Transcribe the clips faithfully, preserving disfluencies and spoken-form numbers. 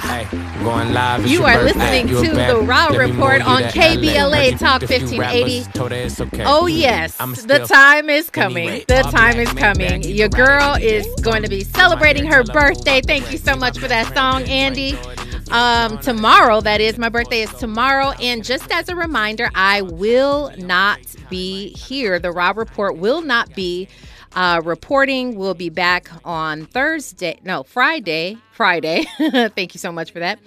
Hey, going live. You are listening to The Raw Report on K B L A Talk fifteen eighty. Oh yes, the time is coming. The time is coming. Your girl is going to be celebrating her birthday. Thank you so much for that song, Andy. Um, tomorrow, that is, my birthday is tomorrow. And just as a reminder, I will not be here. The Raw Report will not be Uh, reporting. Will be back on Thursday. No, Friday. Friday. Thank you so much for that.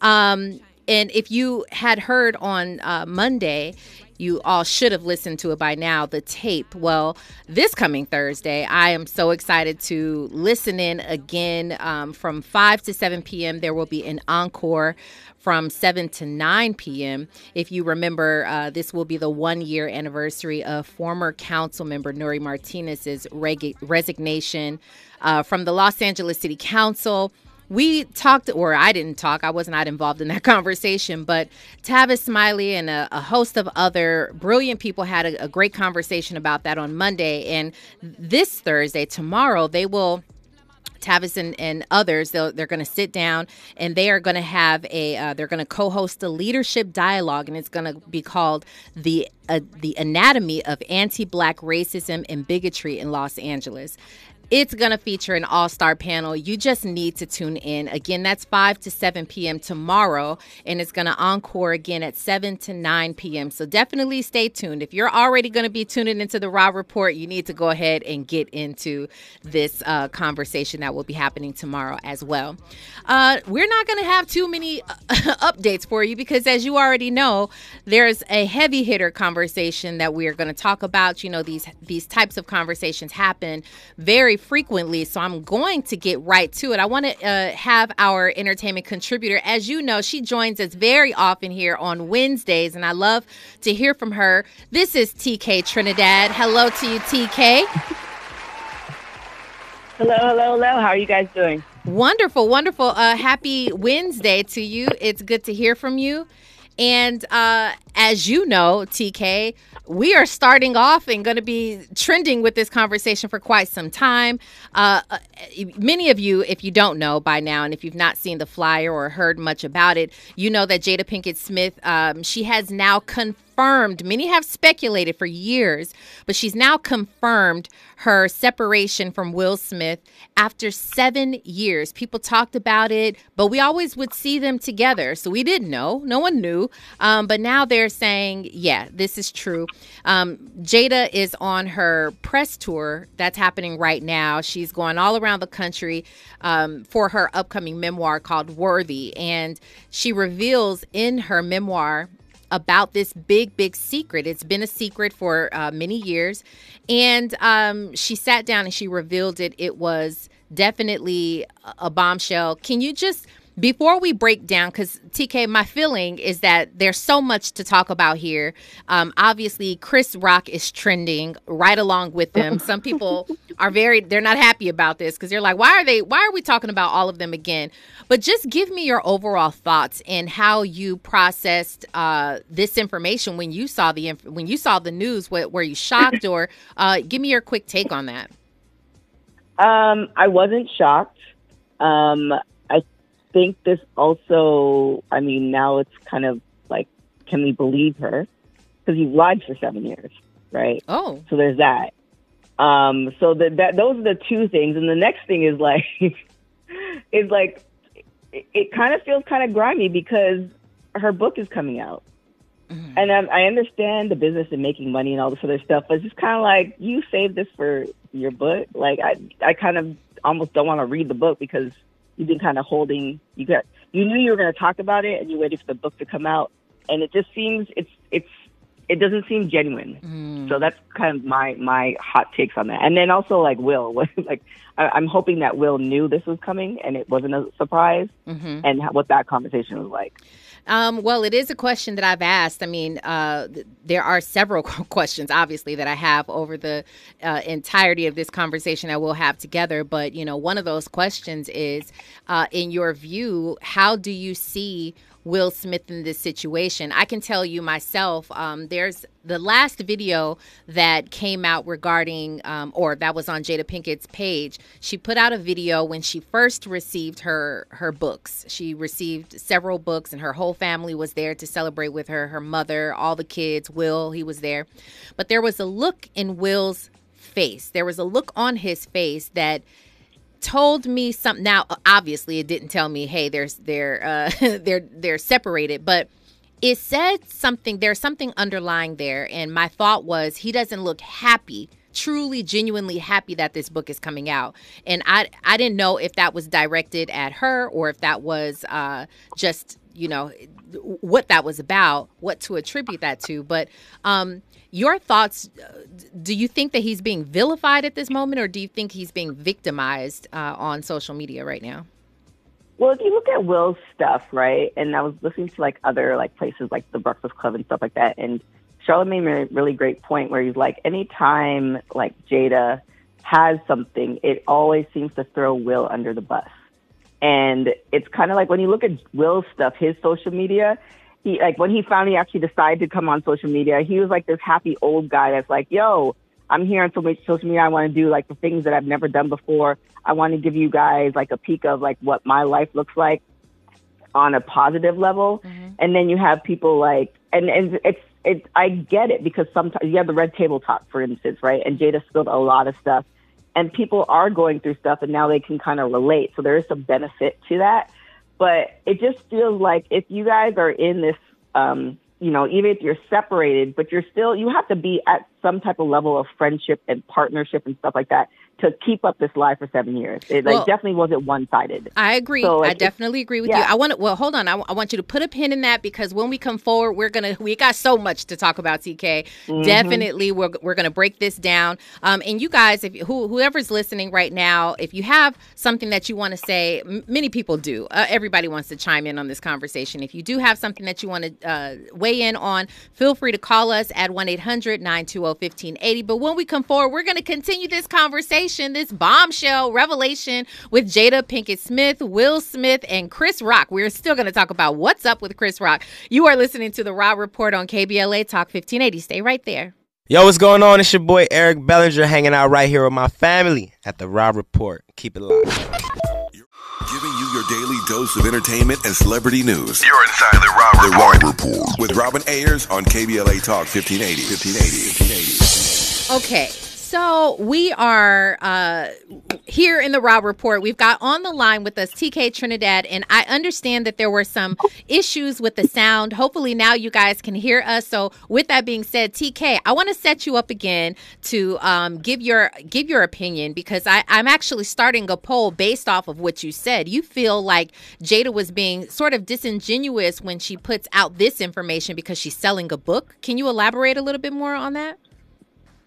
Um, and if you had heard on uh, Monday, you all should have listened to it by now, the tape. Well, this coming Thursday, I am so excited to listen in again um, from five to seven p.m. There will be an encore from seven to nine p.m. If you remember, uh, this will be the one-year anniversary of former council member Nuri Martinez's reg- resignation uh, from the Los Angeles City Council. We talked, or I didn't talk, I was not involved in that conversation, but Tavis Smiley and a, a host of other brilliant people had a, a great conversation about that on Monday. And this Thursday, tomorrow, they will, Tavis and, and others, they're going to sit down and they are going to have a, uh, they're going to co-host a leadership dialogue, and it's going to be called the uh, the Anatomy of Anti-Black Racism and Bigotry in Los Angeles. It's going to feature an all-star panel. You just need to tune in. Again, that's five to seven p.m. tomorrow, and it's going to encore again at seven to nine p.m. So definitely stay tuned. If you're already going to be tuning into The Raw Report, you need to go ahead and get into this uh, conversation that will be happening tomorrow as well. Uh, we're not going to have too many updates for you because, as you already know, there's a heavy hitter conversation that we are going to talk about. You know, these, these types of conversations happen very frequently, so I'm going to get right to it. I want to uh, have our entertainment contributor. As you know, she joins us very often here on Wednesdays, and I love to hear from her. This is T K Trinidad. Hello to you, T K. Hello, hello, hello. How are you guys doing? Wonderful, wonderful. Uh, happy Wednesday to you. It's good to hear from you. And uh, as you know, T K, we are starting off and going to be trending with this conversation for quite some time. Uh, many of you, if you don't know by now, and if you've not seen the flyer or heard much about it, you know that Jada Pinkett Smith, um, she has now confirmed, many have speculated for years, but she's now confirmed her separation from Will Smith after seven years. People talked about it, but we always would see them together. So we didn't know. No one knew. Um, but now they're saying, yeah, this is true. Um, Jada is on her press tour that's happening right now. She's going all around the country um, for her upcoming memoir called Worthy. And she reveals in her memoir about this big, big secret. It's been a secret for uh, many years. And um, she sat down and she revealed it. It was definitely a bombshell. Can you just, before we break down, because T K, my feeling is that there's so much to talk about here. Um, obviously, Chris Rock is trending right along with them. Some people are very, they're not happy about this because they're like, why are they, why are we talking about all of them again? But just give me your overall thoughts and how you processed uh, this information when you saw the, inf- when you saw the news. What, were you shocked or uh, give me your quick take on that? Um, I wasn't shocked. Um, I think this also, I mean, now it's kind of like, can we believe her? Because you lied for seven years, right? Oh. So there's that. Um, so that, that those are the two things. And the next thing is like, is like, it, it kind of feels kind of grimy because her book is coming out. Mm-hmm. And I, I understand the business and making money and all this other stuff, but it's just kind of like, you saved this for your book. Like I, I kind of almost don't want to read the book because you've been kind of holding, you got, you knew you were going to talk about it and you waited for the book to come out. And it just seems it's, it's, it doesn't seem genuine. Mm. So that's kind of my, my hot takes on that. And then also like Will, was like I, I'm hoping that Will knew this was coming and it wasn't a surprise, mm-hmm. and what that conversation was like. Um, well, it is a question that I've asked. I mean, uh, th- there are several questions, obviously, that I have over the uh, entirety of this conversation that we'll have together. But, you know, one of those questions is, uh, in your view, how do you see Will Smith in this situation. I can tell you myself, um, there's the last video that came out regarding, um, or that was on Jada Pinkett's page. She put out a video when she first received her, her books. She received several books and her whole family was there to celebrate with her, her mother, all the kids, Will, he was there. But there was a look in Will's face. There was a look on his face that told me something. Now, obviously, it didn't tell me, hey, there's they're uh, they're they're separated, but it said something. There's something underlying there, and my thought was he doesn't look happy, truly, genuinely happy that this book is coming out. And I I didn't know if that was directed at her or if that was uh, just, you know, what that was about, what to attribute that to. But um, your thoughts, do you think that he's being vilified at this moment, or do you think he's being victimized uh, on social media right now? Well, if you look at Will's stuff, right, and I was listening to, like, other, like, places like The Breakfast Club and stuff like that, and Charlamagne made a really great point where he's like, anytime, like, Jada has something, it always seems to throw Will under the bus. And it's kind of like when you look at Will's stuff, his social media, he, like, when he finally actually decided to come on social media, he was like this happy old guy that's like, yo, I'm here on so much social media. I want to do, like, the things that I've never done before. I want to give you guys, like, a peek of, like, what my life looks like on a positive level. Mm-hmm. And then you have people like, and, and it's, it's, I get it, because sometimes you have the Red Table Talk, for instance, right? And Jada spilled a lot of stuff. And people are going through stuff, and now they can kind of relate. So there is some benefit to that. But it just feels like if you guys are in this, um, you know, even if you're separated, but you're still, you have to be at some type of level of friendship and partnership and stuff like that to keep up this lie for seven years. It well, like, definitely wasn't one-sided. I agree. So, like, I definitely agree with yeah. you. I want to, well, hold on. I, w- I want you to put a pin in that, because when we come forward, we're going to, we got so much to talk about, T K. Mm-hmm. Definitely, we're, we're going to break this down. Um, and you guys, if who, whoever's listening right now, if you have something that you want to say, m- many people do. Uh, everybody wants to chime in on this conversation. If you do have something that you want to uh, weigh in on, feel free to call us at one eight hundred nine two zero one five eight zero. But when we come forward, we're going to continue this conversation. This bombshell revelation with Jada Pinkett Smith, Will Smith, and Chris Rock. We're still going to talk about what's up with Chris Rock. You are listening to The Raw Report on K B L A Talk fifteen eighty. Stay right there. Yo, what's going on? It's your boy Eric Bellinger hanging out right here with my family at The Raw Report. Keep it locked. Giving you your daily dose of entertainment and celebrity news. You're inside The Raw Report, the Raw Report. With Robin Ayers on K B L A Talk fifteen eighty. fifteen eighty. Okay. So we are uh, here in the Raw Report. We've got on the line with us T K Trinidad, and I understand that there were some issues with the sound. Hopefully now you guys can hear us. So with that being said, T K, I want to set you up again to um, give your give your opinion, because I, I'm actually starting a poll based off of what you said. You feel like Jada was being sort of disingenuous when she puts out this information because she's selling a book. Can you elaborate a little bit more on that?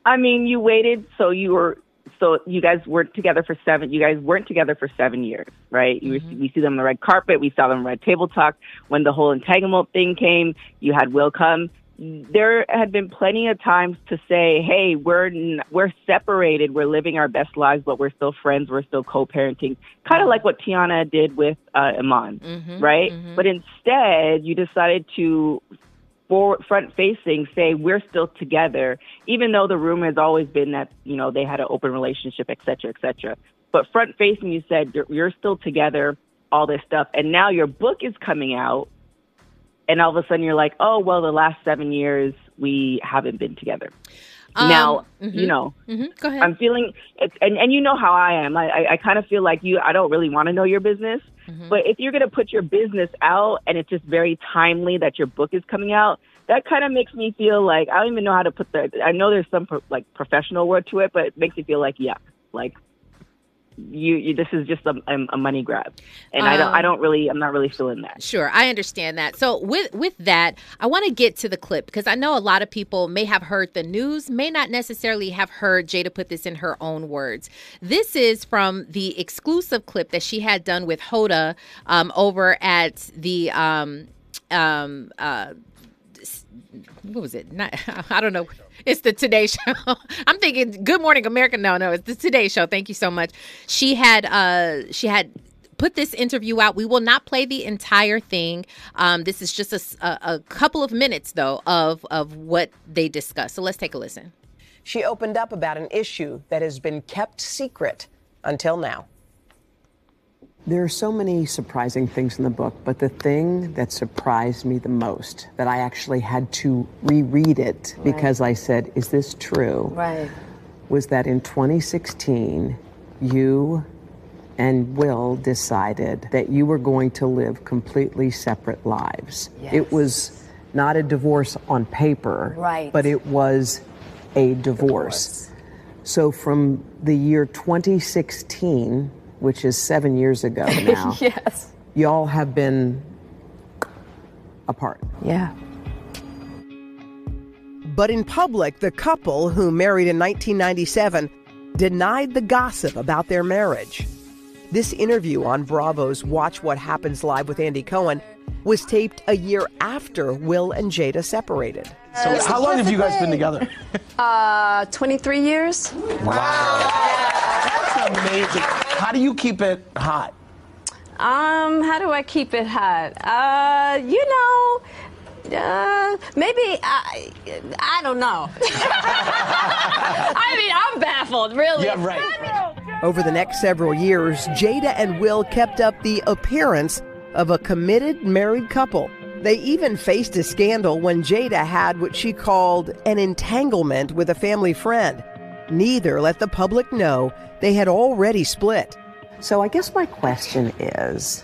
I mean, you waited, so you were, so you guys weren't together for seven. You guys weren't together for seven years, right? You mm-hmm. were, we see them on the red carpet. We saw them on Red Table Talk. When the whole entanglement thing came, you had Will come. There had been plenty of times to say, "Hey, we're n- we're separated. We're living our best lives, but we're still friends. We're still co-parenting." Kind of like what Tiana did with uh, Iman, mm-hmm, right? Mm-hmm. But instead, you decided to. Forward, front-facing, say we're still together, even though the rumor has always been that, you know, they had an open relationship, et cetera, et cetera. But front-facing, you said you're, you're still together, all this stuff, and now your book is coming out, and all of a sudden you're like, oh, well, the last seven years we haven't been together. Um, now, mm-hmm, you know, mm-hmm, go ahead. I'm feeling, and, and you know how I am. I, I, I kind of feel like you, I don't really want to know your business. Mm-hmm. But if you're going to put your business out and it's just very timely that your book is coming out, that kind of makes me feel like I don't even know how to put the, I know there's some pro, like professional word to it, but it makes me feel like, yeah, like you, you this is just a, a money grab. And um, I don't, I don't really, I'm not really feeling that. Sure. I understand that. So with, with that, I want to get to the clip, because I know a lot of people may have heard the news, may not necessarily have heard Jada put this in her own words. This is from the exclusive clip that she had done with Hoda um, over at the, um, um, uh, what was it? Not, I don't know. It's the Today Show. I'm thinking Good Morning America. No, no, it's the Today Show. Thank you so much. She had uh, she had put this interview out. We will not play the entire thing. Um, this is just a, a couple of minutes, though, of, of what they discussed. So let's take a listen. She opened up about an issue that has been kept secret until now. There are so many surprising things in the book, but the thing that surprised me the most, that I actually had to reread it because right. I said, is this true? Right. Was that in twenty sixteen, you and Will decided that you were going to live completely separate lives. Yes. It was not a divorce on paper, right. but it was a divorce. divorce. So from the year twenty sixteen, which is seven years ago now. Yes. Y'all have been apart. Yeah. But in public, the couple, who married in nineteen ninety-seven, denied the gossip about their marriage. This interview on Bravo's Watch What Happens Live with Andy Cohen was taped a year after Will and Jada separated. So how long have you guys been together? Uh, twenty-three years. Wow. Wow. That's amazing. How do you keep it hot? Um, how do I keep it hot? Uh, you know, uh, maybe I, I don't know. I mean, I'm baffled, really. Yeah, right. right. Over the next several years, Jada and Will kept up the appearance of a committed married couple. They even faced a scandal when Jada had what she called an entanglement with a family friend. Neither let the public know they had already split. So I guess my question is,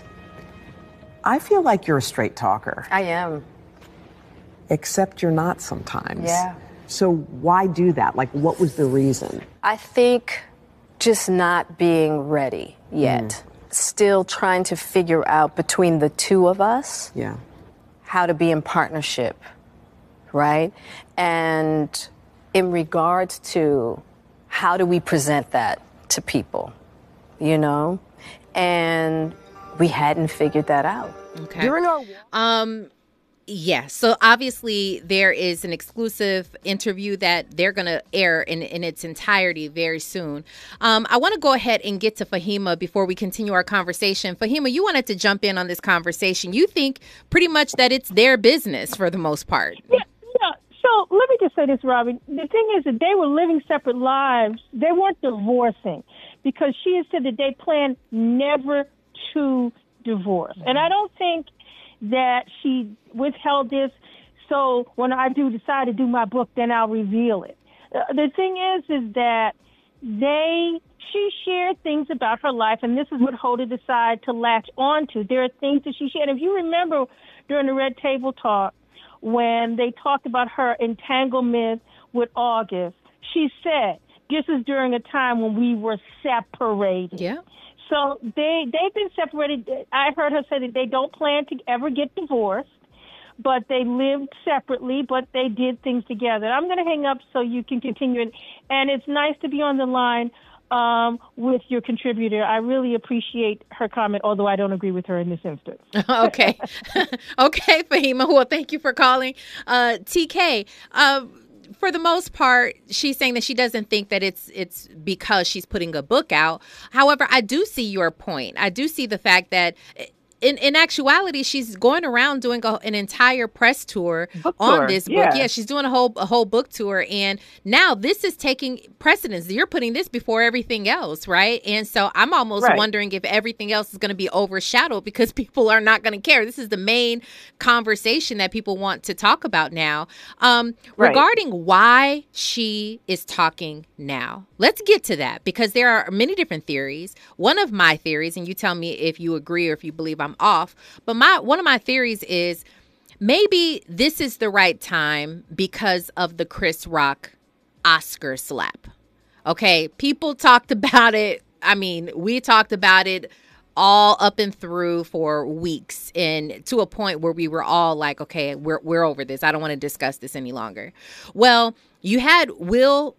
I feel like you're a straight talker. I am. Except you're not sometimes. Yeah. So why do that? Like, what was the reason? I think just not being ready yet. Mm. Still trying to figure out between the two of us yeah. how to be in partnership, right? And in regards to how do we present that to people, you know? And we hadn't figured that out. Okay. During our... Um, yeah, so obviously there is an exclusive interview that they're going to air in, in its entirety very soon. Um, I want to go ahead and get to Fahima before we continue our conversation. Fahima, you wanted to jump in on this conversation. You think pretty much that it's their business for the most part. Yeah. So let me just say this, Robin. The thing is that they were living separate lives. They weren't divorcing because she has said that they plan never to divorce. And I don't think that she withheld this. So when I do decide to do my book, then I'll reveal it. Uh, the thing is, is that they she shared things about her life, and this is what Hoda decided to latch onto. There are things that she shared. If you remember during the Red Table Talk, when they talked about her entanglement with August, she said, this is during a time when we were separated. Yeah. So they, they've been separated. I heard her say that they don't plan to ever get divorced, but they lived separately, but they did things together. I'm going to hang up so you can continue. And, and it's nice to be on the line Um, with your contributor. I really appreciate her comment, although I don't agree with her in this instance. Okay. Okay, Fahima. Well, thank you for calling. Uh, T K, uh, for the most part, she's saying that she doesn't think that it's it's because she's putting a book out. However, I do see your point. I do see the fact that in, in actuality, she's going around doing a, an entire press tour book on tour. this yeah. book. Yeah, she's doing a whole a whole book tour. And now this is taking precedence. You're putting this before everything else, right? And so I'm almost right. wondering if everything else is going to be overshadowed because people are not going to care. This is the main conversation that people want to talk about now. Um, right. Regarding why she is talking now, let's get to that because there are many different theories. One of my theories, and you tell me if you agree or if you believe I'm off, but my one of my theories is maybe this is the right time because of the Chris Rock Oscar slap. Okay, people talked about it. I mean, we talked about it all up and through for weeks, and to a point where we were all like, okay, we're we're over this. I don't want to discuss this any longer. Well, you had Will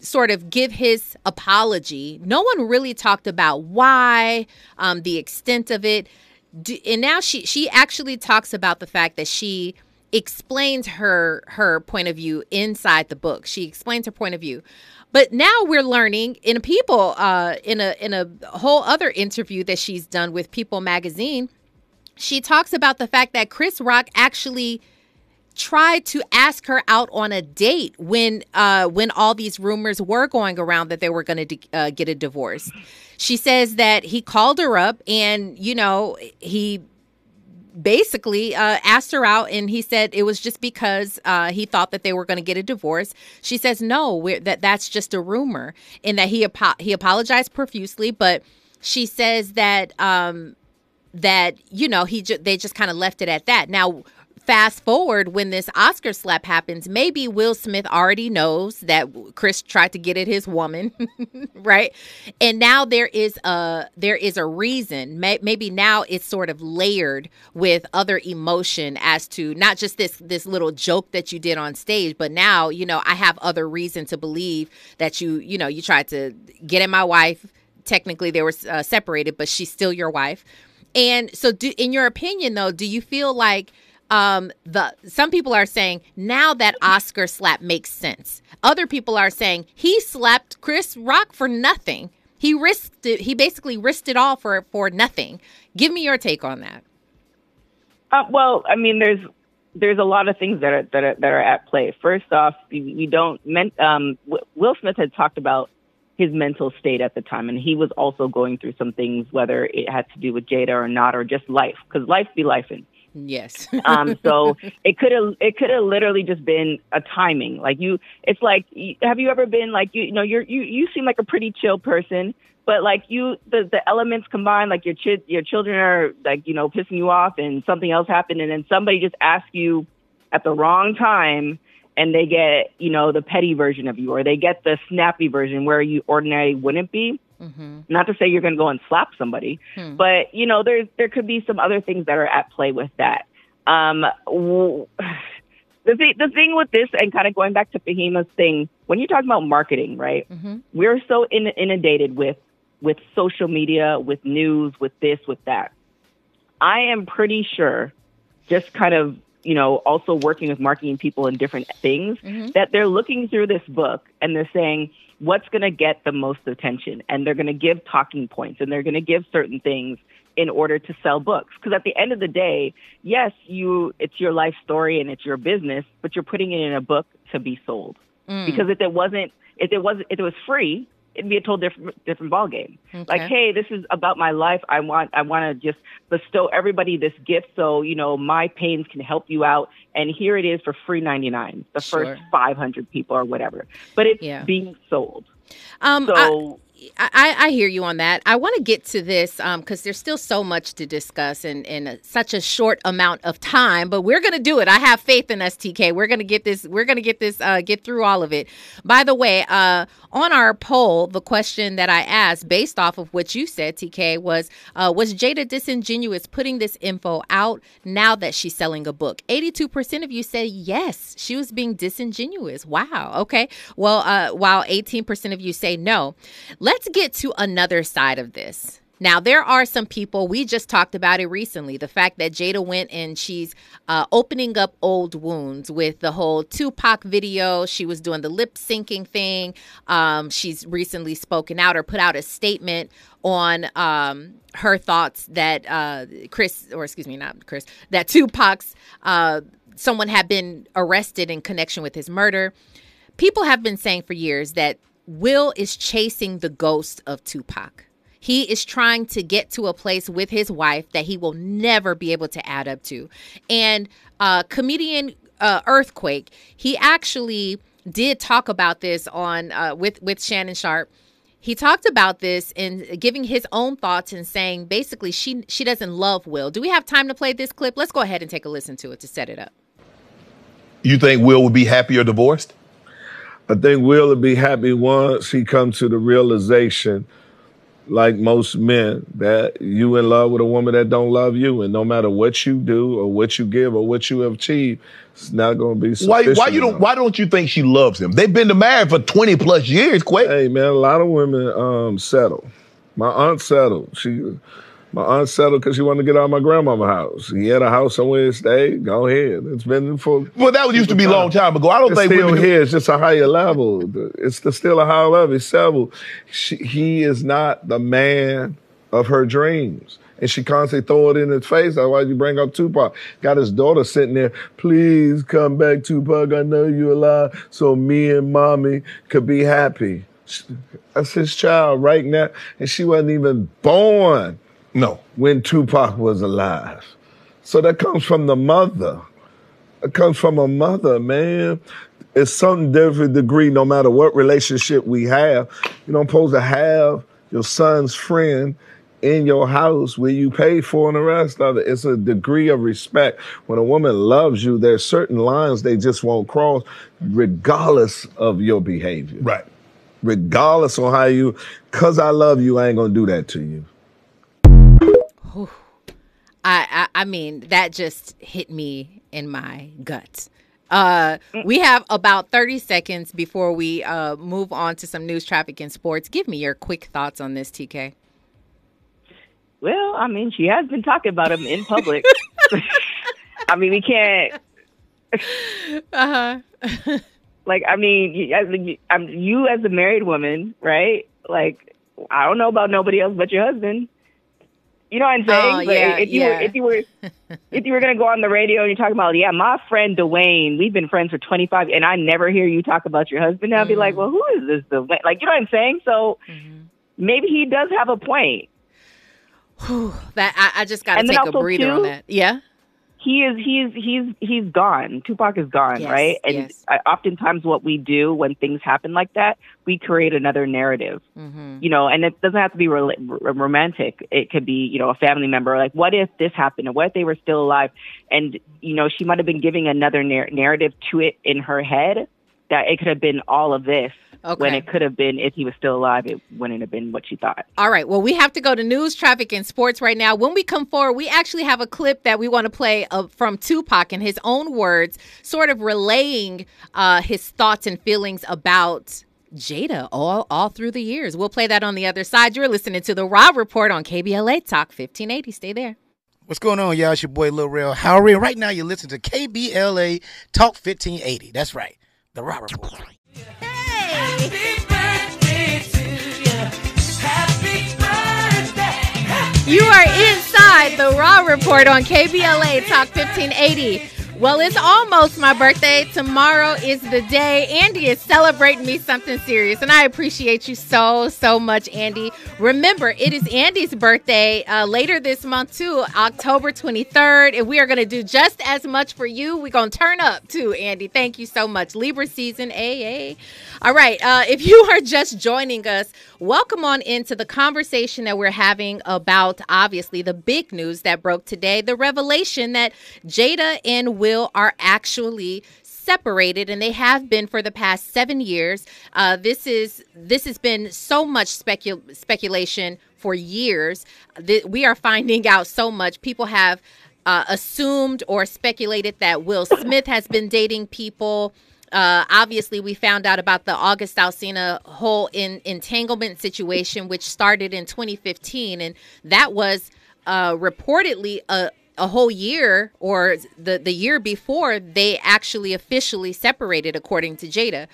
sort of give his apology. No one really talked about why, um, the extent of it. Do, and now she, she actually talks about the fact that she explains her her point of view inside the book. She explains her point of view. But now we're learning in People, uh, in a in a whole other interview that she's done with People magazine, she talks about the fact that Chris Rock actually tried to ask her out on a date when uh, when all these rumors were going around that they were going to uh, get a divorce. She says that he called her up and, you know, he basically uh, asked her out, and he said it was just because uh, he thought that they were going to get a divorce. She says, no, we're, that that's just a rumor, and that he apo- he apologized profusely. But she says that um, that, you know, he ju- they just kind of left it at that. Now, fast forward, when this Oscar slap happens, maybe Will Smith already knows that Chris tried to get at his woman, right? And now there is a there is a reason. Maybe now it's sort of layered with other emotion as to not just this this little joke that you did on stage, but now, you know, I have other reason to believe that you, you know, you tried to get at my wife. Technically, they were uh, separated, but she's still your wife. And so do, in your opinion, though, do you feel like Um, the some people are saying now that Oscar slap makes sense. Other people are saying he slapped Chris Rock for nothing. He risked it. He basically risked it all for for nothing. Give me your take on that. Uh, well, I mean, there's there's a lot of things that are that are, that are at play. First off, we, we don't. Men, um, Will Smith had talked about his mental state at the time, and he was also going through some things, whether it had to do with Jada or not, or just life, because life be lifing. Yes. um, so it could have it could have literally just been a timing. Like you, it's like, have you ever been like, you, you know, you're, you you seem like a pretty chill person, but like you, the, the elements combined, like your chi- your children are like, you know, pissing you off, and something else happened, and then somebody just asks you at the wrong time, and they get, you know, the petty version of you, or they get the snappy version where you ordinarily wouldn't be. Mm-hmm. Not to say you're going to go and slap somebody, hmm. but, you know, there's there could be some other things that are at play with that. Um, w- the, th- the thing with this, and kind of going back to Fahima's thing, when you talk about marketing, right, mm-hmm. we're so in- inundated with, with social media, with news, with this, with that. I am pretty sure, just kind of, you know, also working with marketing people in different things, mm-hmm. that they're looking through this book and they're saying, what's going to get the most attention? And they're going to give talking points, and they're going to give certain things in order to sell books. Because at the end of the day, yes, you it's your life story and it's your business, but you're putting it in a book to be sold. Mm. Because if it wasn't, if it was, if it was free, it'd be a total different different ballgame. Okay. Like, hey, this is about my life. I want I want to just bestow everybody this gift, so you know my pains can help you out. And here it is for free ninety nine. The sure. first five hundred people or whatever. But it's yeah. being sold. Um, so I, I, I hear you on that. I want to get to this because um, there's still so much to discuss in in a, such a short amount of time. But we're gonna do it. I have faith in us, T K. We're gonna get this. We're gonna get this. Uh, get through all of it. By the way, uh. on our poll, the question that I asked based off of what you said, T K, was, uh, was Jada disingenuous putting this info out now that she's selling a book? eighty-two percent of you said yes, she was being disingenuous. Wow. Okay. Well, uh, while eighteen percent of you say no. Let's get to another side of this. Now, there are some people, we just talked about it recently, the fact that Jada went and she's uh, opening up old wounds with the whole Tupac video. She was doing the lip syncing thing. Um, she's recently spoken out or put out a statement on um, her thoughts that uh, Chris, or excuse me, not Chris, that Tupac's, uh, someone had been arrested in connection with his murder. People have been saying for years that Will is chasing the ghost of Tupac. He is trying to get to a place with his wife that he will never be able to add up to. And uh, comedian uh, Earthquake, he actually did talk about this on uh, with, with Shannon Sharp. He talked about this and giving his own thoughts and saying, basically, she she doesn't love Will. Do we have time to play this clip? Let's go ahead and take a listen to it to set it up. You think Will would be happier divorced? I think Will would be happy once he comes to the realization, like most men, that you in love with a woman that don't love you, and no matter what you do or what you give or what you achieve, it's not going to be sufficient. Why, why you don't? Why don't you think she loves him? They've been married for twenty plus years. Quake. Hey man, a lot of women um, settle. My aunt settled. She My aunt settled because she wanted to get out of my grandmama's house. He had a house somewhere to stay. Go ahead. It's been for... Well, that used to be a long time ago. I don't it's think... It's still here. Do... It's just a higher level. It's the, still a higher level. It's several. She, he is not the man of her dreams. And she constantly throw it in his face. Otherwise, you bring up Tupac. Got his daughter sitting there. Please come back, Tupac. I know you're alive. So me and mommy could be happy. That's his child right now. And she wasn't even born. No. When Tupac was alive. So that comes from the mother. It comes from a mother, man. It's something different degree, no matter what relationship we have. You're not supposed to have your son's friend in your house where you pay for and the rest of it. It's a degree of respect. When a woman loves you, there's certain lines they just won't cross regardless of your behavior. Right. Regardless on how you, because I love you, I ain't going to do that to you. I, I I mean, that just hit me in my guts. Uh, we have about thirty seconds before we uh, move on to some news, traffic, and sports. Give me your quick thoughts on this, T K. Well, I mean, she has been talking about him in public. I mean, we can't. Uh-huh. Like, I mean, I'm you as a married woman, right? Like, I don't know about nobody else but your husband. You know what I'm saying? Oh, yeah, if you yeah. were if you were if you were gonna go on the radio and you're talking about, yeah, my friend Dwayne, we've been friends for twenty-five, and I never hear you talk about your husband. I'll mm-hmm. be like, well, who is this Dwayne? Like, you know what I'm saying? So mm-hmm. maybe he does have a point. Whew, that I, I just gotta and take a breather too, on that. Yeah, he is. He's he's he's gone. Tupac is gone, yes, right? And yes. I, oftentimes, what we do when things happen like that, we create another narrative. Mm-hmm. You know, and it doesn't have to be re- romantic. It could be, you know, a family member. Like, what if this happened? And what if they were still alive? And, you know, she might have been giving another nar- narrative to it in her head that it could have been all of this. Okay. When it could have been, if he was still alive, it wouldn't have been what she thought. All right. Well, we have to go to news, traffic, and sports right now. When we come forward, we actually have a clip that we want to play uh, from Tupac in his own words, sort of relaying uh, his thoughts and feelings about Jada all, all through the years. We'll play that on the other side. You're listening to The Raw Report on K B L A Talk fifteen eighty. Stay there. What's going on, y'all? It's your boy, Lil Real Howry. Right now, you're listening to K B L A Talk fifteen eighty. That's right. The Raw Report. Yeah. Happy birthday to you. Happy birthday. You are inside The Raw Report on K B L A Talk fifteen eighty. Well, it's almost my birthday. Tomorrow is the day. Andy is celebrating me something serious, and I appreciate you so, so much, Andy. Remember, it is Andy's birthday uh, later this month, too, October twenty-third, and we are going to do just as much for you. We're going to turn up, too, Andy. Thank you so much. Libra season, A A. All right, uh, if you are just joining us, welcome on into the conversation that we're having about, obviously, the big news that broke today, the revelation that Jada and Will are actually separated, and they have been for the past seven years. Uh, this is this has been so much specu- speculation for years. Th- we are finding out so much. People have uh, assumed or speculated that Will Smith has been dating people. Uh, obviously, we found out about the August Alsina whole in- entanglement situation, which started in twenty fifteen, and that was uh, reportedly a a whole year or the, the year before they actually officially separated, according to Jada.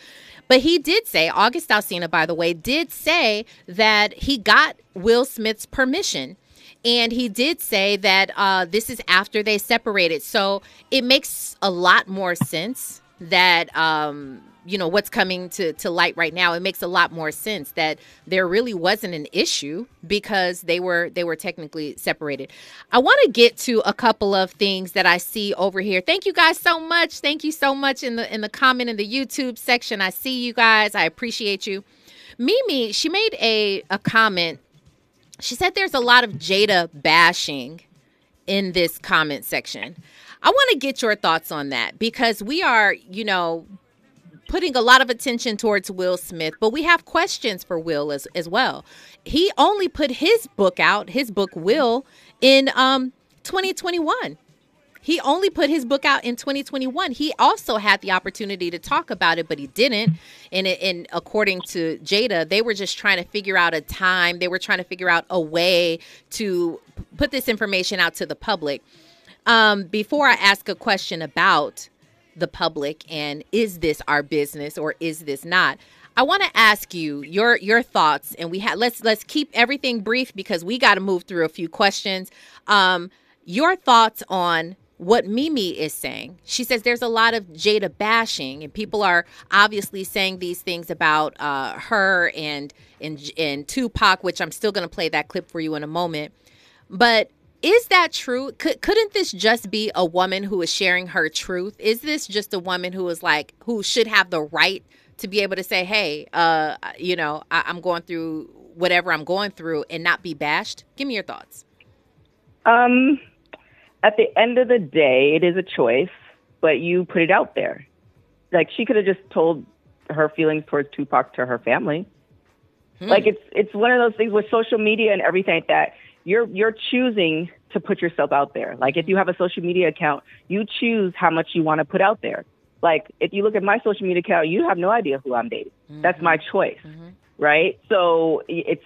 But he did say, August Alsina, by the way, did say that he got Will Smith's permission. And he did say that uh, this is after they separated. So it makes a lot more sense that, um, you know, what's coming to, to light right now, it makes a lot more sense that there really wasn't an issue because they were they were technically separated. I want to get to a couple of things that I see over here. Thank you guys so much. Thank you so much in the in the comment in the YouTube section. I see you guys. I appreciate you. Mimi, she made a, a comment. She said there's a lot of Jada bashing in this comment section. I want to get your thoughts on that because we are, you know, putting a lot of attention towards Will Smith, but we have questions for Will as, as well. He only put his book out, his book Will, in um, twenty twenty-one. He only put his book out in twenty twenty-one. He also had the opportunity to talk about it, but he didn't. And, it, and according to Jada, they were just trying to figure out a time. They were trying to figure out a way to put this information out to the public. Um, before I ask a question about the public and is this our business or is this not, I want to ask you your your thoughts. And we ha- let's let's keep everything brief because we got to move through a few questions. Um, your thoughts on what Mimi is saying. She says there's a lot of Jada bashing and people are obviously saying these things about uh, her and, and, and Tupac, which I'm still going to play that clip for you in a moment. But is that true? Could, couldn't this just be a woman who is sharing her truth? Is this just a woman who is like, who should have the right to be able to say, hey, uh, you know, I, I'm going through whatever I'm going through and not be bashed? Give me your thoughts. Um, At the end of the day, it is a choice, but you put it out there. Like, she could have just told her feelings towards Tupac to her family. Hmm. Like, it's it's one of those things with social media and everything like that. You're you're choosing to put yourself out there. Like, if you have a social media account, you choose how much you want to put out there. Like, if you look at my social media account, you have no idea who I'm dating. Mm-hmm. That's my choice, mm-hmm. right? So it's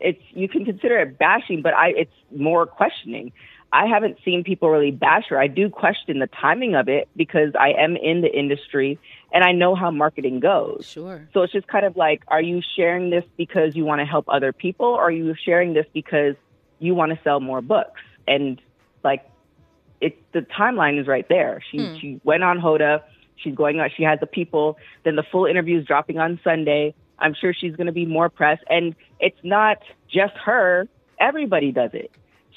it's you can consider it bashing, but I it's more questioning. I haven't seen people really bash her. I do question the timing of it because I am in the industry and I know how marketing goes. Sure. So it's just kind of like, are you sharing this because you want to help other people, or are you sharing this because you want to sell more books? And like, it's the timeline is right there. She hmm. she went on Hoda. She's going on. She has the People. Then the full interview is dropping on Sunday. I'm sure she's going to be more press. And it's not just her. Everybody does it.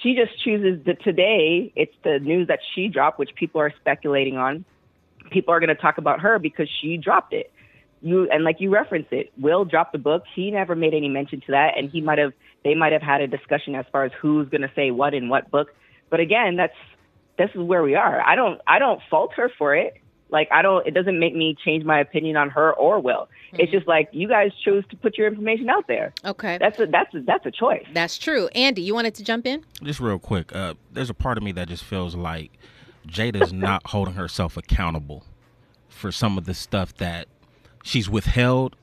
She just chooses that today it's the news that she dropped, which people are speculating on. People are going to talk about her because she dropped it. You and like you reference it, Will dropped the book. He never made any mention to that. And he might have they might have had a discussion as far as who's going to say what in what book. But again, that's this is where we are. I don't I don't fault her for it. Like, I don't it doesn't make me change my opinion on her or Will. Mm-hmm. It's just like, you guys chose to put your information out there. Okay. That's a that's a, that's a choice. That's true. Andy, you wanted to jump in? Just real quick. Uh, there's a part of me that just feels like Jada's not holding herself accountable for some of the stuff that she's withheld.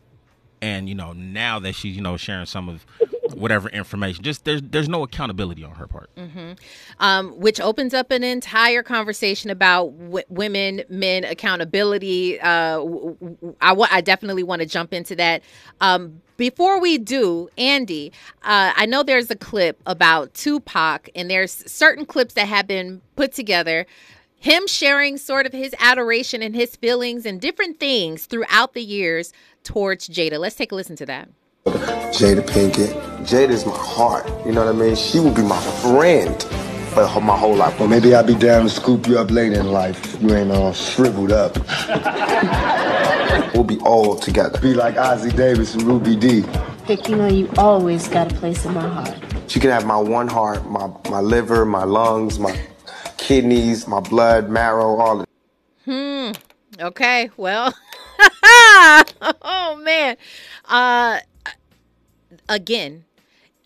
And, you know, now that she's, you know, sharing some of whatever information, just there's there's no accountability on her part. Mm-hmm. Um, which opens up an entire conversation about w- women, men, accountability. Uh, w- w- I, w- I definitely want to jump into that. Um, before we do, Andy, uh, I know there's a clip about Tupac, and there's certain clips that have been put together. Him sharing sort of his adoration and his feelings and different things throughout the years towards Jada. Let's take a listen to that. Jada Pinkett. Jada's my heart. You know what I mean? She will be my friend for my whole life. Well, maybe I'll be down to scoop you up later in life. You ain't all shriveled up. We'll be all together. Be like Ozzy Davis and Ruby D. Vic, you know you always got a place in my heart. She can have my one heart, my, my liver, my lungs, my kidneys, my blood, marrow, all of it. Hmm. Okay. Well. Oh, man. Uh. Again,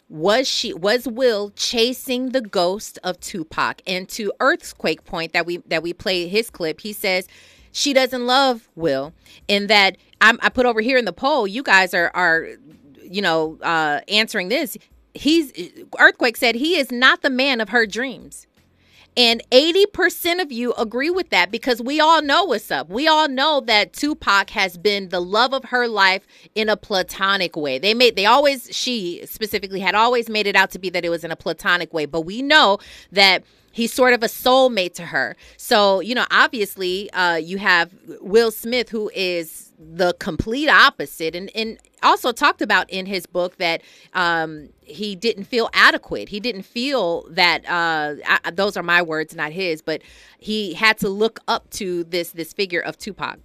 was she was Will chasing the ghost of Tupac? And to Earthquake point that we that we played his clip, he says she doesn't love Will, and that I'm, I put over here in the poll. You guys are are you know uh, answering this. He's Earthquake said he is not the man of her dreams. And eighty percent of you agree with that because we all know what's up. We all know that Tupac has been the love of her life in a platonic way. They made, they always, she specifically had always made it out to be that it was in a platonic way. But we know that he's sort of a soulmate to her. So, you know, obviously uh, you have Will Smith, who is the complete opposite, and, and also talked about in his book that um, he didn't feel adequate. He didn't feel that uh, I, those are my words, not his, but he had to look up to this this figure of Tupac.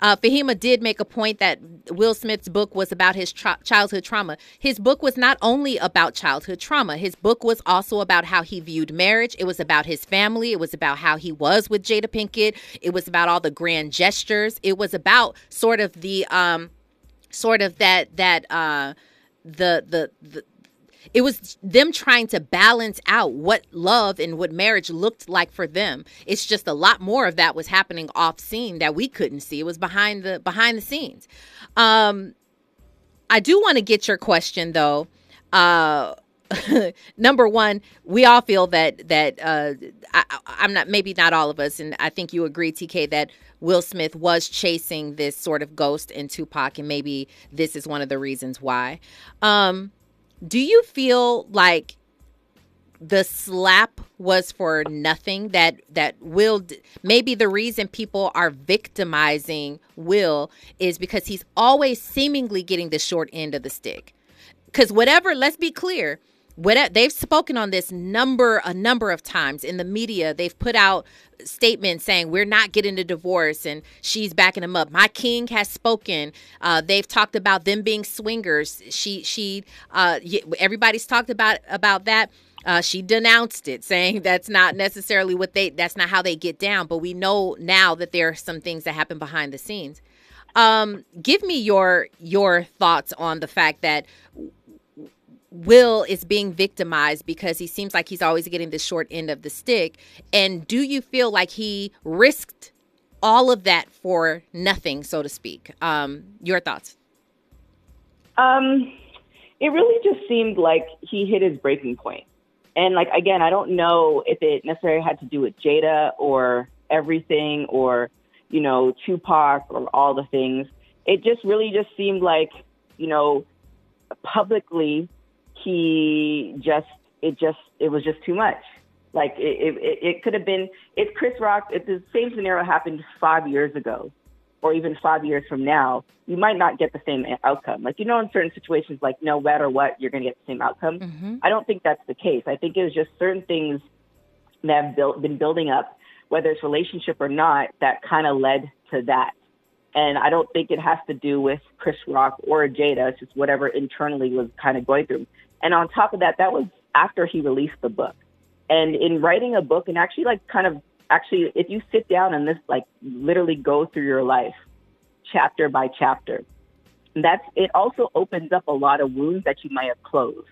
Uh, Fahima did make a point that Will Smith's book was about his tra- childhood trauma. His book was not only about childhood trauma. His book was also about how he viewed marriage. It was about his family. It was about how he was with Jada Pinkett. It was about all the grand gestures. It was about sort of the um sort of that that uh the the, the It was them trying to balance out what love and what marriage looked like for them. It's just a lot more of that was happening off scene that we couldn't see. It was behind the behind the scenes. Um, I do want to get your question, though. Uh, number one, we all feel that that uh, I, I'm not maybe not all of us. And I think you agree, T K, that Will Smith was chasing this sort of ghost in Tupac. And maybe this is one of the reasons why. Um, do you feel like the slap was for nothing? That that Will d- maybe the reason people are victimizing Will is because he's always seemingly getting the short end of the stick. Because whatever, let's be clear, whatever, they've spoken on this number a number of times in the media. They've put out statements saying we're not getting a divorce, and she's backing them up. My king has spoken. Uh, they've talked about them being swingers. She she uh, everybody's talked about about that. Uh, she denounced it, saying that's not necessarily what they that's not how they get down. But we know now that there are some things that happen behind the scenes. Um, give me your your thoughts on the fact that Will is being victimized because he seems like he's always getting the short end of the stick. And do you feel like he risked all of that for nothing, so to speak? Um, your thoughts? Um, it really just seemed like he hit his breaking point. And like, again, I don't know if it necessarily had to do with Jada or everything or, you know, Tupac or all the things. It just really just seemed like, you know, publicly, He just, it just, it was just too much. Like it, it, it could have been, if Chris Rock, if the same scenario happened five years ago or even five years from now, you might not get the same outcome. Like, you know, in certain situations, like no matter what, you're going to get the same outcome. Mm-hmm. I don't think that's the case. I think it was just certain things that have built, been building up, whether it's relationship or not, that kind of led to that. And I don't think it has to do with Chris Rock or Jada. It's just whatever internally was kind of going through. And on top of that, that was after he released the book. And in writing a book and actually like kind of actually, if you sit down and this like literally go through your life chapter by chapter, that's it also opens up a lot of wounds that you might have closed.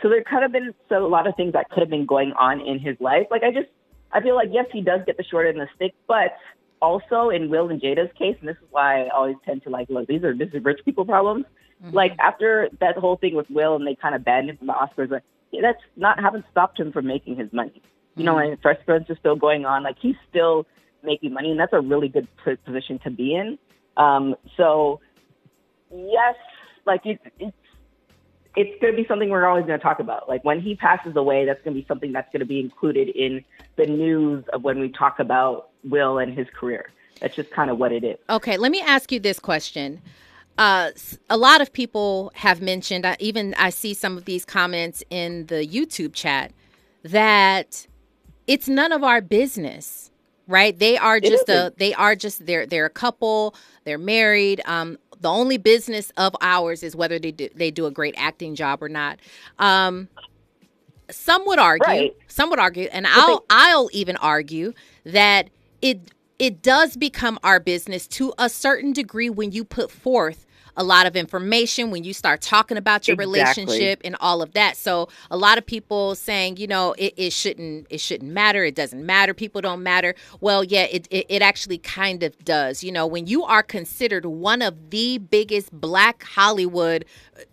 So there could have been so a lot of things that could have been going on in his life. Like I just I feel like, yes, he does get the short end of the stick, but also in Will and Jada's case, and this is why I always tend to like, look, these are this is rich people problems. Mm-hmm. Like after that whole thing with Will and they kind of banned him from the Oscars, like yeah, that's not haven't stopped him from making his money. Mm-hmm. You know, and Fresh Prince is still going on. Like he's still making money, and that's a really good p- position to be in. Um, so yes, like it, it's it's going to be something we're always going to talk about. Like when he passes away, that's going to be something that's going to be included in the news of when we talk about Will and his career. That's just kind of what it is. Okay, let me ask you this question. Uh, a lot of people have mentioned, I, even I see some of these comments in the YouTube chat, that it's none of our business, right? They are just a, they are just, they're, they're a couple, they're married. Um, the only business of ours is whether they do, they do a great acting job or not. Um, some would argue, right. some would argue, and but I'll, they- I'll even argue that it It does become our business to a certain degree when you put forth a lot of information, when you start talking about your exactly. relationship and all of that. So a lot of people saying, you know, it, it shouldn't it shouldn't matter. It doesn't matter. People don't matter. Well, yeah, it, it, it actually kind of does. You know, when you are considered one of the biggest black Hollywood,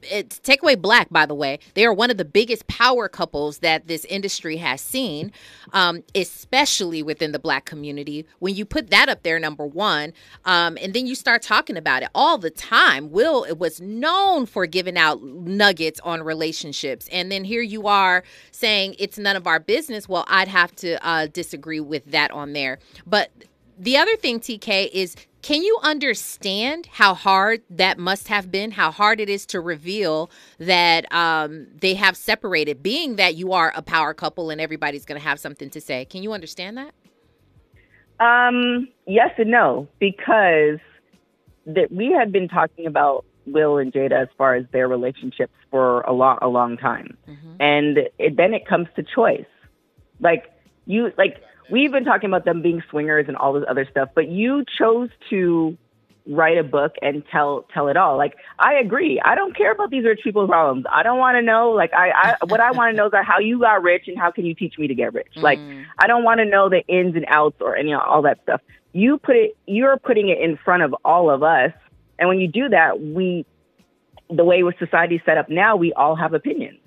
it's take away black, by the way, they are one of the biggest power couples that this industry has seen, um, especially within the black community. When you put that up there, number one, um, and then you start talking about it all the time. Will it was known for giving out nuggets on relationships. And then here you are saying it's none of our business. Well, I'd have to uh, disagree with that on there. But the other thing, T K, is can you understand how hard that must have been, how hard it is to reveal that um, they have separated, being that you are a power couple and everybody's going to have something to say? Can you understand that? Um, yes and no, because that we had been talking about Will and Jada as far as their relationships for a long, a long time. Mm-hmm. And it, then it comes to choice. Like you, like we've been talking about them being swingers and all this other stuff, but you chose to write a book and tell tell it all. Like, I agree. I don't care about these rich people's problems. I don't want to know. Like, I, I what I want to know is how you got rich and how can you teach me to get rich. Mm. Like, I don't want to know the ins and outs or any all that stuff. You put it. You're putting it in front of all of us. And when you do that, we, the way society's set up now, we all have opinions.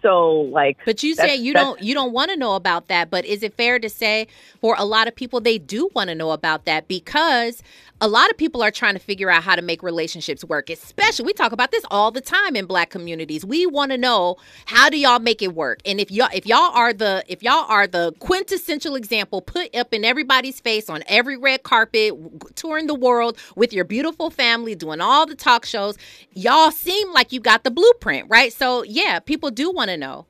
So like, but you say you don't you don't want to know about that. But is it fair to say for a lot of people, they do want to know about that, because a lot of people are trying to figure out how to make relationships work, especially we talk about this all the time in Black communities. We want to know, how do y'all make it work? And if y'all if y'all are the if y'all are the quintessential example put up in everybody's face on every red carpet, touring the world with your beautiful family, doing all the talk shows, y'all seem like you got the blueprint, right? So, yeah, people do want to know.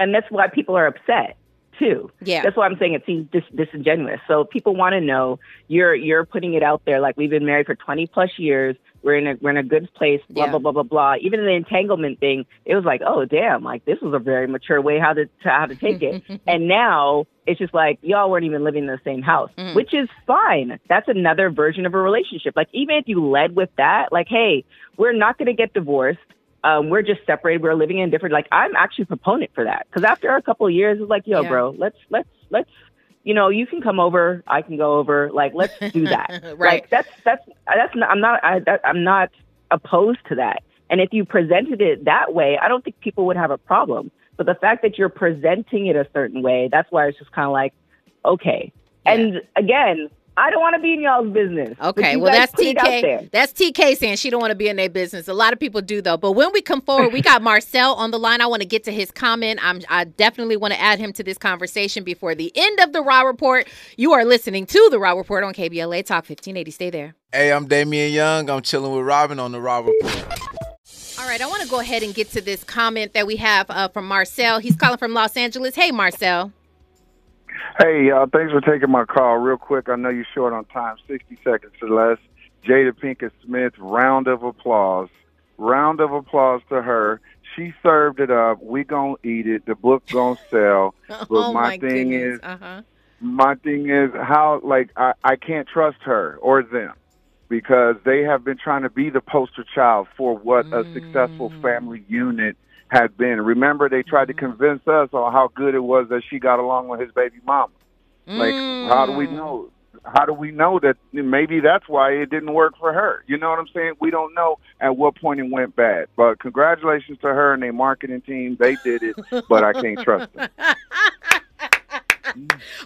And that's why people are upset too. Yeah. That's why I'm saying it seems dis- disingenuous. So people want to know. You're you're putting it out there like, we've been married for twenty plus years. We're in a we're in a good place, blah, yeah. blah, blah, blah, blah. Even the entanglement thing, it was like, oh damn, like this was a very mature way how to, to how to take it. And now it's just like, y'all weren't even living in the same house, mm. which is fine. That's another version of a relationship. Like, even if you led with that, like, hey, we're not going to get divorced. Um, we're just separated. We're living in different. Like, I'm actually a proponent for that, because after a couple of years, it's like, yo, yeah. bro, let's let's let's, you know, you can come over, I can go over. Like, let's do that. Right. Like, that's that's that's. Not, I'm not. I, that, I'm not opposed to that. And if you presented it that way, I don't think people would have a problem. But the fact that you're presenting it a certain way, that's why it's just kind of like, okay. Yeah. And again, I don't want to be in y'all's business. Okay, well, that's T K. That's T K saying she don't want to be in their business. A lot of people do, though. But when we come forward, we got Marcel on the line. I want to get to his comment. I'm, I definitely want to add him to this conversation before the end of The Raw Report. You are listening to The Raw Report on K B L A Talk fifteen eighty. Stay there. Hey, I'm Damian Young. I'm chilling with Robin on The Raw Report. All right, I want to go ahead and get to this comment that we have uh, from Marcel. He's calling from Los Angeles. Hey, Marcel. Hey, uh, thanks for taking my call. Real quick, I know you're short on time, sixty seconds or less. Jada Pinkett Smith, round of applause. Round of applause to her. She served it up. We gonna eat it. The book gonna sell. But oh, my, my thing goodness. is, uh-huh. my thing is how, like, I, I can't trust her or them, because they have been trying to be the poster child for what mm. a successful family unit had been. Remember, they tried to convince us on how good it was that she got along with his baby mama. Like, mm. how do we know? How do we know that maybe that's why it didn't work for her? You know what I'm saying? We don't know at what point it went bad. But congratulations to her and their marketing team. They did it, but I can't trust them.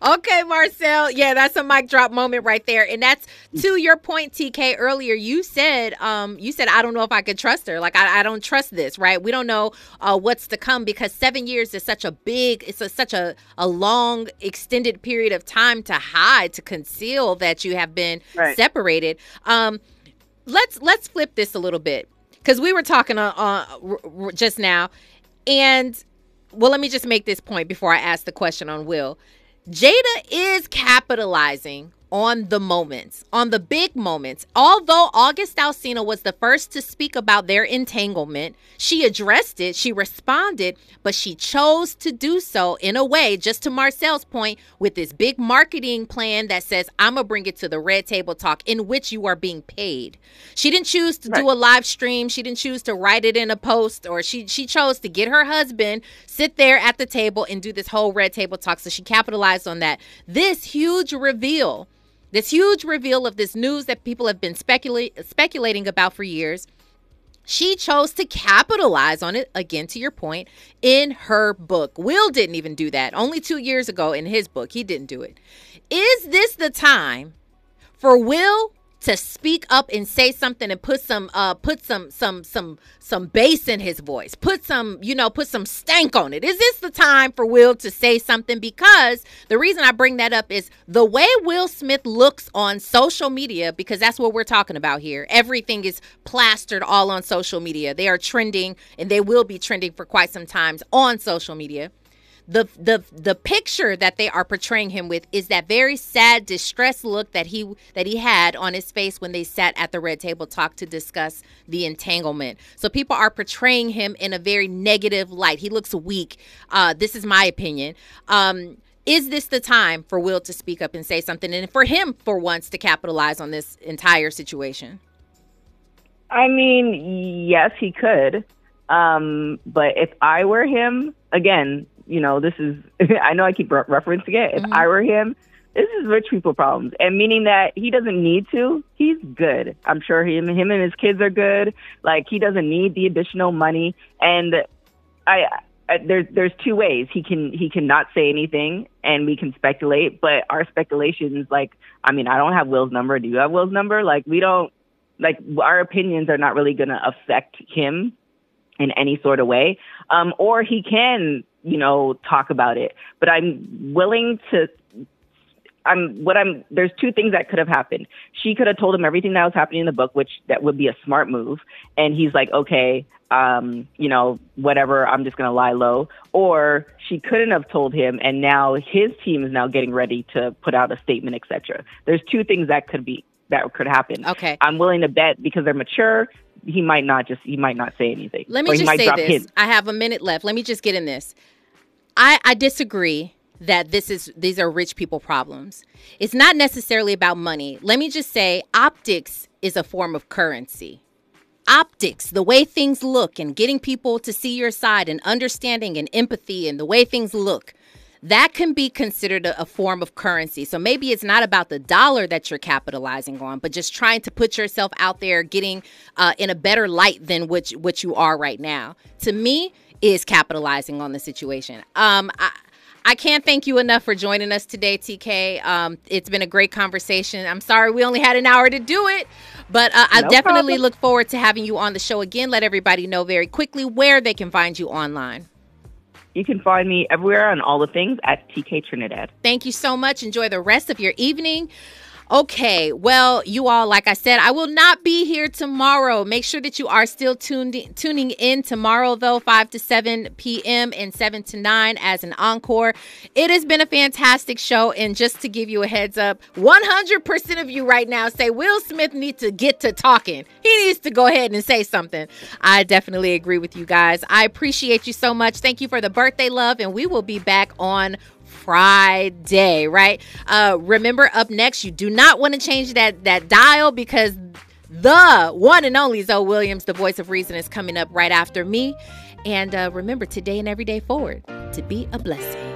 Okay, Marcel. Yeah, that's a mic drop moment right there. And that's to your point, T K, earlier. You said, um, you said, I don't know if I could trust her. Like, I, I don't trust this, right? We don't know uh, what's to come, because seven years is such a big, it's a, such a, a long, extended period of time to hide, to conceal that you have been right. separated. Um, let's, let's flip this a little bit, because we were talking uh, uh, r- r- just now, and well, let me just make this point before I ask the question on Will. Jada is capitalizing on the moments, on the big moments. Although August Alsina was the first to speak about their entanglement, she addressed it, she responded, but she chose to do so in a way, just to Marcel's point, with this big marketing plan that says, I'm going to bring it to the Red Table Talk, in which you are being paid. She didn't choose to right. do a live stream. She didn't choose to write it in a post, or she, she chose to get her husband, sit there at the table and do this whole Red Table Talk. So she capitalized on that. This huge reveal. This huge reveal of this news that people have been specula- speculating about for years, she chose to capitalize on it, again, to your point, in her book. Will didn't even do that. Only two years ago in his book, he didn't do it. Is this the time for Will to speak up and say something and put some uh, put some some some some bass in his voice, put some, you know, put some stank on it? Is this the time for Will to say something? Because the reason I bring that up is the way Will Smith looks on social media, because that's what we're talking about here. Everything is plastered all on social media. They are trending, and they will be trending for quite some time on social media. The, the the picture that they are portraying him with is that very sad, distressed look that he that he had on his face when they sat at the Red Table Talk to discuss the entanglement. So people are portraying him in a very negative light. He looks weak. Uh, this is my opinion. Um, Is this the time for Will to speak up and say something, and for him, for once, to capitalize on this entire situation? I mean, yes, he could. Um, but if I were him, again, you know, this is, I know I keep re- referencing it. If mm-hmm. I were him, this is rich people problems. And meaning that he doesn't need to, he's good. I'm sure him, him and his kids are good. Like, he doesn't need the additional money. And I... There's there's two ways he can he cannot say anything, and we can speculate. But our speculations, like, I mean, I don't have Will's number. Do you have Will's number? Like, we don't, like, our opinions are not really going to affect him in any sort of way. Um, or he can, you know, talk about it. But I'm willing to. I'm what I'm. There's two things that could have happened. She could have told him everything that was happening in the book, which that would be a smart move. And he's like, okay. Um, you know, whatever, I'm just going to lie low. Or she couldn't have told him, and now his team is now getting ready to put out a statement, et cetera. There's two things that could be, that could happen. Okay. I'm willing to bet, because they're mature, he might not just, he might not say anything. Let me just say this. Hints. I have a minute left. Let me just get in this. I, I disagree that this is, these are rich people problems. It's not necessarily about money. Let me just say, optics is a form of currency. Optics, the way things look, and getting people to see your side, and understanding and empathy, and the way things look, that can be considered a, a form of currency. So maybe it's not about the dollar that you're capitalizing on, but just trying to put yourself out there, getting uh, in a better light than which what you are right now. To me, is capitalizing on the situation. Um, I, I can't thank you enough for joining us today, T K. Um, it's been a great conversation. I'm sorry we only had an hour to do it. But uh, I no definitely problem. Look forward to having you on the show again. Let everybody know very quickly where they can find you online. You can find me everywhere on all the things at T K Trinidad. Thank you so much. Enjoy the rest of your evening. Okay, well, you all, like I said, I will not be here tomorrow. Make sure that you are still tuned in, tuning in tomorrow, though, five to seven p.m. and seven to nine as an encore. It has been a fantastic show. And just to give you a heads up, one hundred percent of you right now say Will Smith needs to get to talking. He needs to go ahead and say something. I definitely agree with you guys. I appreciate you so much. Thank you for the birthday love. And we will be back on Friday, right? Uh, remember, up next, you do not want to change that that dial, because the one and only Zoe Williams, the voice of reason, is coming up right after me. And uh, remember, today and every day forward, to be a blessing.